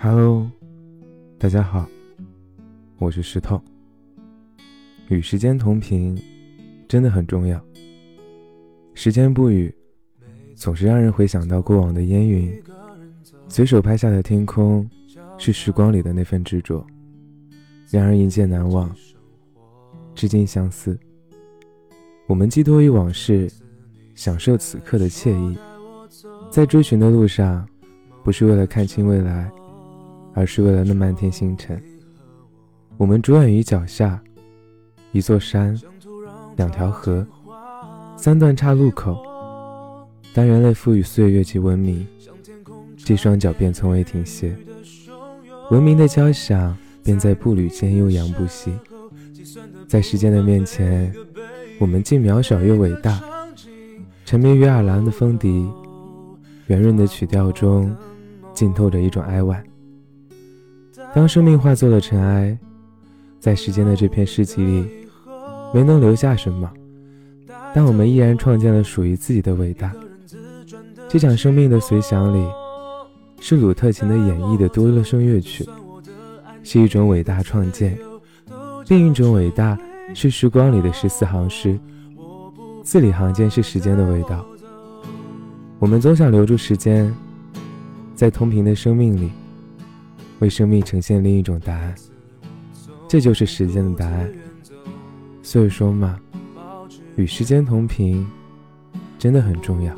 Hello， 大家好，我是石头。与时间同频真的很重要。时间不语，总是让人回想到过往的烟云，随手拍下的天空，是时光里的那份执着，让人一见难忘，至今相思。我们寄托于往事，享受此刻的惬意，在追寻的路上，不是为了看清未来，而是为了那漫天星辰。我们着眼于脚下，一座山，两条河，三段岔路口。当人类赋予岁月及文明，这双脚便从未停歇。文明的交响便在步履间悠扬不息。在时间的面前，我们既渺小又伟大。沉迷于爱尔兰的风笛，圆润的曲调中浸透着一种哀婉。当生命化作了尘埃，在时间的这片诗集里没能留下什么，但我们依然创建了属于自己的伟大。这场生命的随想里，是鲁特琴的演绎的多乐声乐曲，是一种伟大创建。另一种伟大是时光里的14行诗，字里行间是时间的味道。我们总想留住时间，在同频的生命里为生命呈现另一种答案，这就是时间的答案。所以说嘛，与时间同频真的很重要。